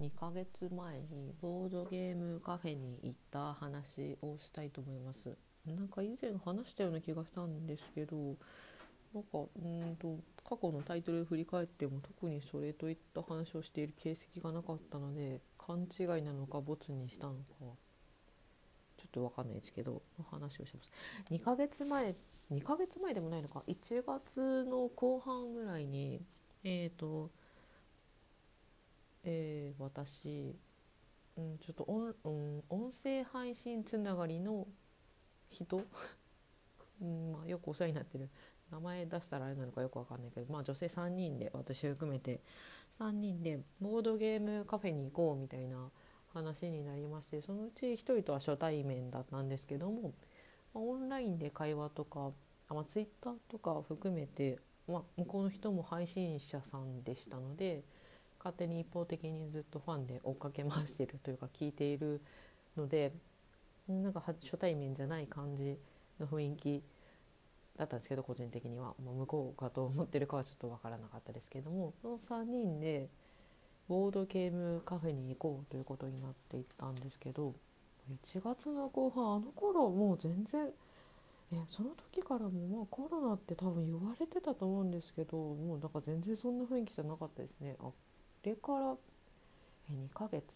2ヶ月前にボードゲームカフェに行った話をしたいと思います。なんか以前話したような気がしたんですけど、なんか過去のタイトルを振り返っても特にそれといった話をしている形跡がなかったので、勘違いなのかボツにしたのかちょっと分かんないですけど話をします。2ヶ月前でもないのか、1月の後半ぐらいに私、ちょっと音声配信つながりの人まあ、よくお世話になってる、名前出したらあれなのかよくわかんないけど、まあ、女性3人で私を含めて3人でボードゲームカフェに行こうみたいな話になりまして、そのうち1人とは初対面だったんですけども、オンラインで会話とか、ツイッターとか含めて、向こうの人も配信者さんでしたので、勝手に一方的にずっとファンで追っかけ回しているというか聞いているので、なんか初対面じゃない感じの雰囲気だったんですけど、個人的には向こうかと思ってるかはちょっと分からなかったですけども、その3人でボードゲームカフェに行こうということになっていったんですけど、1月の後半、あの頃もう全然その時からもコロナって多分言われてたと思うんですけど、もうなんか全然そんな雰囲気じゃなかったですね。それから2ヶ月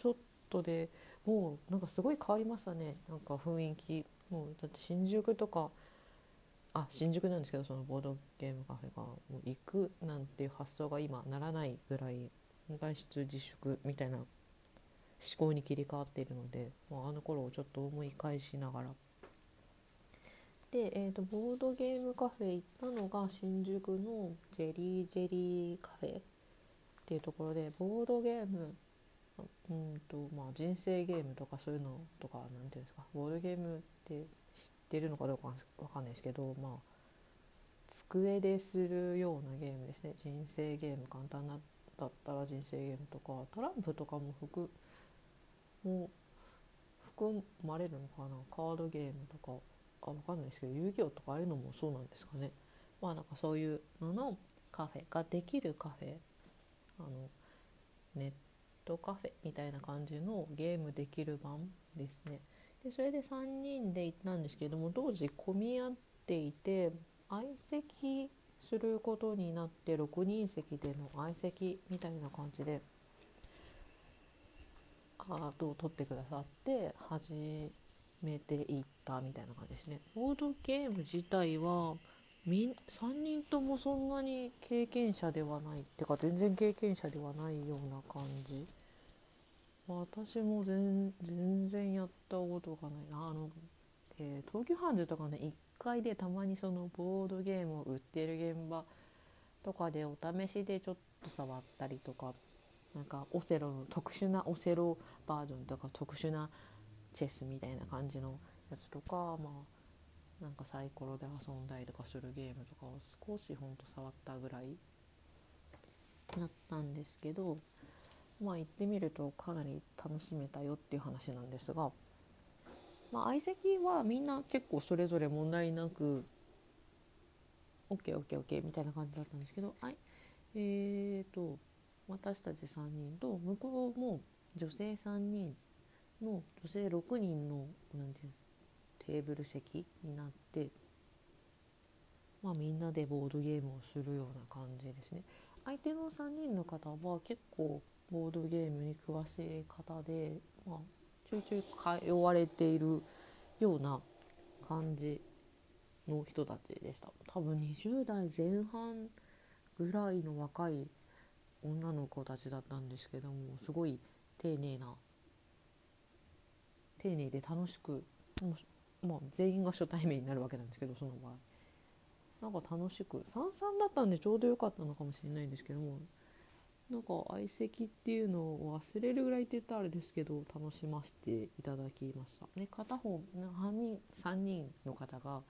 ちょっとでもうなんかすごい変わりましたね。なんか雰囲気もうだって新宿とか、新宿なんですけど、そのボードゲームカフェがもう行くなんていう発想が今ならないぐらい外出自粛みたいな思考に切り替わっているので、あの頃をちょっと思い返しながらで、ボードゲームカフェ行ったのが新宿のジェリーカフェっていうところで、ボードゲーム、人生ゲームとかそういうのとか、なんていうんですか、ボードゲームって知ってるのかどうかわかんないですけど、机でするようなゲームですね。人生ゲーム、簡単だったら人生ゲームとか、トランプとかも含まれるのかな、カードゲームとか、わかんないですけど、遊戯王とかああいうのもそうなんですかね。なんかそういうののカフェができるカフェ、ネットカフェみたいな感じのゲームできる版ですね。でそれで3人で行ったんですけども、当時混み合っていて相席することになって、6人席での相席みたいな感じでカードを取ってくださって始めていったみたいな感じですね。ボードゲーム自体は3人ともそんなに経験者ではないってか、全然経験者ではないような感じ。私も全然やったことがないな。東急ハンズとかね、1階でたまにそのボードゲームを売ってる現場とかでお試しでちょっと触ったりとか、なんかオセロの特殊なオセロバージョンとか、特殊なチェスみたいな感じのやつとか、なんかサイコロで遊んだりとかするゲームとかを少しほんと触ったぐらいだったんですけど、行ってみるとかなり楽しめたよっていう話なんですが、相席はみんな結構それぞれ問題なく OKOKOK みたいな感じだったんですけど、私たち3人と向こうも女性3人の女性6人のテーブル席になって、みんなでボードゲームをするような感じですね。相手の3人の方は結構ボードゲームに詳しい方で、ちょいちょい通われているような感じの人たちでした。多分20代前半ぐらいの若い女の子たちだったんですけども、すごい丁寧で楽しく、全員が初対面になるわけなんですけど、その場合なんか楽しく3-3だったんでちょうど良かったのかもしれないんですけども、なんか相席っていうのを忘れるぐらいって言ったらあれですけど、楽しませていただきました。で片方3人の方が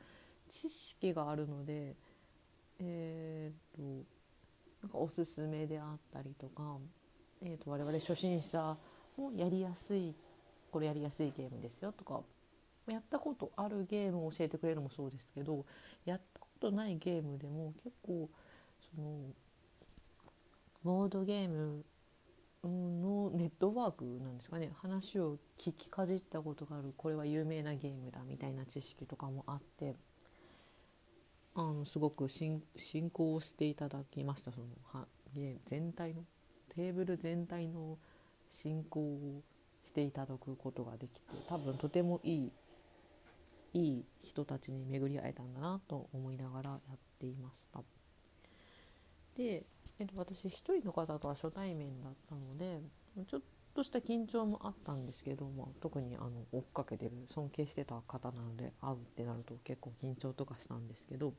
知識があるので、なんかおすすめであったりとか、我々初心者もやりやすい、これやりやすいゲームですよとか、やったことあるゲームを教えてくれるのもそうですけど、やったことないゲームでも結構そのボードゲームのネットワークなんですかね、話を聞きかじったことがある、これは有名なゲームだみたいな知識とかもあって、すごく進行をしていただきました。その全体のテーブル全体の進行をしていただくことができて、多分とてもいい人たちに巡り会えたんだなと思いながらやっていました。で、私一人の方とは初対面だったので、ちょっとした緊張もあったんですけども、特に追っかけてる尊敬してた方なので、会うってなると結構緊張とかしたんですけど、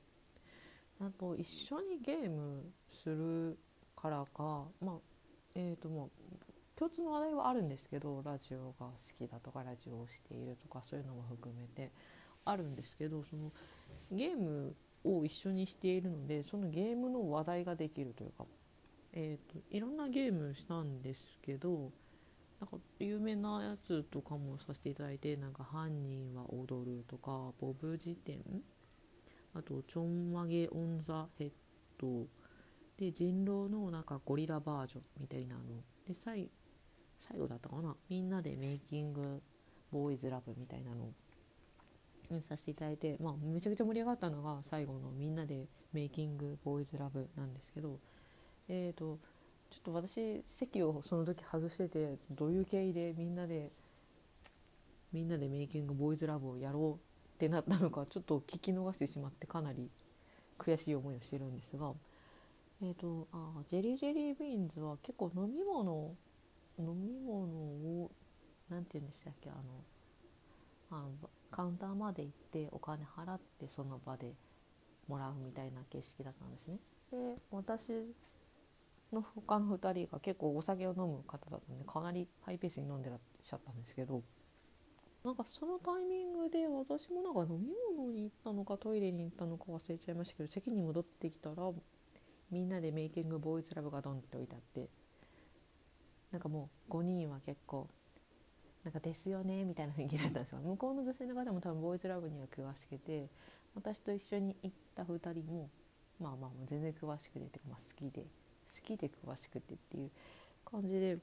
あと一緒にゲームするからか、もう共通の話題はあるんですけど、ラジオが好きだとかラジオをしているとかそういうのも含めてあるんですけど、そのゲームを一緒にしているので、そのゲームの話題ができるというか、いろんなゲームしたんですけど、なんか有名なやつとかもさせていただいて、なんか犯人は踊るとか、ボブ辞典、あとちょんまげオンザヘッドで、人狼のなんかゴリラバージョンみたいなので、最後だったかな、みんなでメイキングボーイズラブみたいなのさせていただいて、めちゃくちゃ盛り上がったのが最後のみんなでメイキングボーイズラブなんですけど、ちょっと私席をその時外してて、どういう経緯でみんなでメイキングボーイズラブをやろうってなったのか、ちょっと聞き逃してしまって、かなり悔しい思いをしてるんですが、ジェリージェリービーンズは結構飲み物をなんて言うんでしたっけ、カウンターまで行ってお金払ってその場でもらうみたいな形式だったんですね。で、私の他の2人が結構お酒を飲む方だったので、かなりハイペースに飲んでらっしゃったんですけど、なんかそのタイミングで私もなんか飲み物に行ったのかトイレに行ったのか忘れちゃいましたけど、席に戻ってきたらみんなでメイキングボーイズラブがドンって置いてあって、なんかもう5人は結構なんかですよねみたいな雰囲気だったんですが、向こうの女性の方も多分ボーイズラブには詳しくて、私と一緒に行った2人もまあ全然詳しくて、好きで詳しくてっていう感じで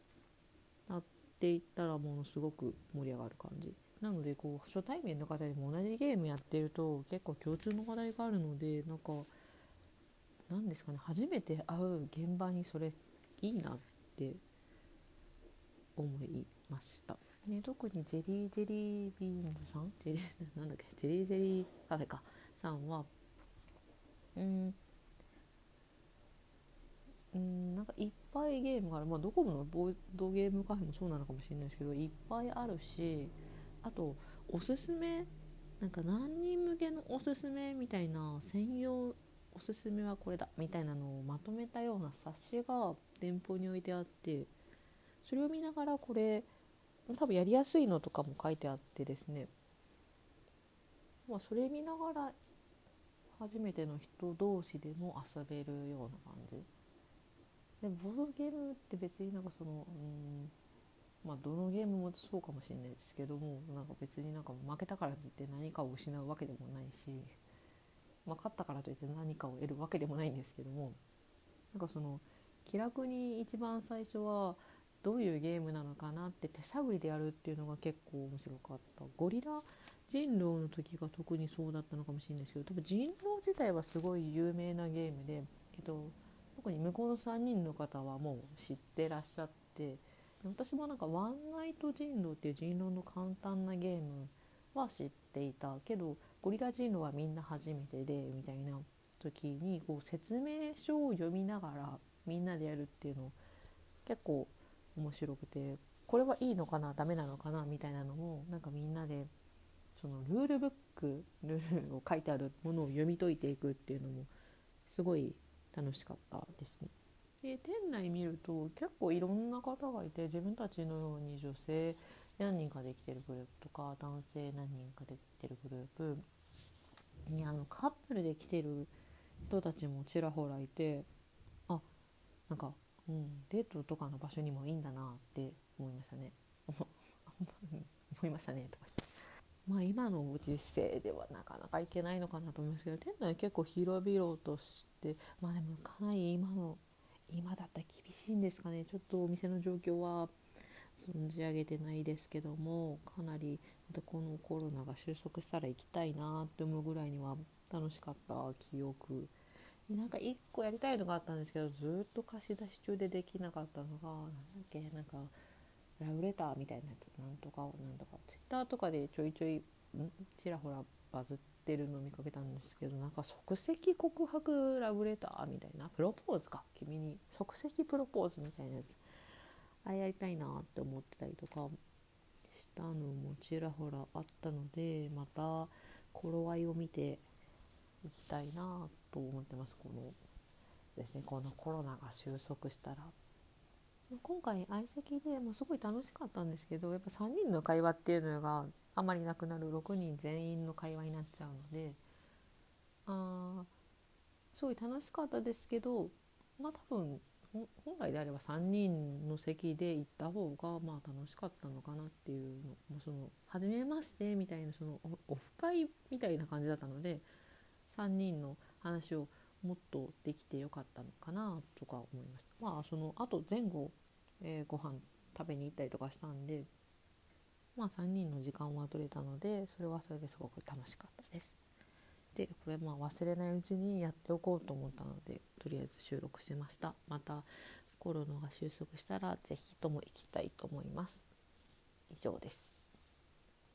なっていったら、ものすごく盛り上がる感じなので、こう初対面の方でも同じゲームやってると結構共通の話題があるので、なんかなんですかね、初めて会う現場にそれいいなって思いましたね。特にジェリージェリービーンズさん、ジェリージェリーカフェかさんは、なんかいっぱいゲームがある、ドコモのボードゲームカフェもそうなのかもしれないですけど、いっぱいあるし、あとおすすめ、なんか何人向けのおすすめみたいな、専用おすすめはこれだみたいなのをまとめたような冊子が店舗に置いてあって、それを見ながらこれ多分やりやすいのとかも書いてあってですね、それ見ながら初めての人同士でも遊べるような感じで、ボードゲームって別になんかそのどのゲームもそうかもしれないですけども、なんか別になんか負けたからといって何かを失うわけでもないし、勝ったからといって何かを得るわけでもないんですけども、なんかその気楽に一番最初はどういうゲームなのかなって手探りでやるっていうのが結構面白かった。ゴリラ人狼の時が特にそうだったのかもしれないですけど、多分人狼自体はすごい有名なゲームで、特に向こうの3人の方はもう知ってらっしゃって、私もなんかワンナイト人狼っていう人狼の簡単なゲームは知っていたけど、ゴリラ人狼はみんな初めてでみたいな時に、こう説明書を読みながらみんなでやるっていうの結構面白くて、これはいいのかなダメなのかなみたいなのも、なんかみんなでそのルールブック、ルールを書いてあるものを読み解いていくっていうのもすごい楽しかったですね。で、店内見ると結構いろんな方がいて、自分たちのように女性何人かできてるグループとか、男性何人かできてるグループに、カップルで来てる人たちもちらほらいて、なんかデートとかの場所にもいいんだなって思いましたね思いましたねとか、今のご時世ではなかなか行けないのかなと思いますけど、店内結構広々として、でもかなり今の今だったら厳しいんですかね。ちょっとお店の状況は存じ上げてないですけども、かなりこのコロナが収束したら行きたいなって思うぐらいには楽しかった記憶。なんか一個やりたいのがあったんですけど、ずっと貸し出し中でできなかったのが、なんかラブレターみたいなやつ、なんとかツイッターとかでちょいちょいちらほらバズってるの見かけたんですけど、なんか即席告白ラブレターみたいな、プロポーズか、君に即席プロポーズみたいなやつ、あれやりたいなって思ってたりとかしたのもちらほらあったので、また頃合いを見ていきたいなと思ってます。このコロナが収束したら、今回相席で、すごい楽しかったんですけど、やっぱ3人の会話っていうのがあまりなくなる、6人全員の会話になっちゃうので、すごい楽しかったですけど、多分本来であれば3人の席で行った方が楽しかったのかなっていうのも、その初めましてみたいな、そのオフ会みたいな感じだったので、3人の話をもっとできてよかったのかなとか思いました。その後前後、ご飯食べに行ったりとかしたんで、3人の時間は取れたので、それはそれですごく楽しかったです。で、これ忘れないうちにやっておこうと思ったので、とりあえず収録しました。またコロナが収束したらぜひとも行きたいと思います。以上です。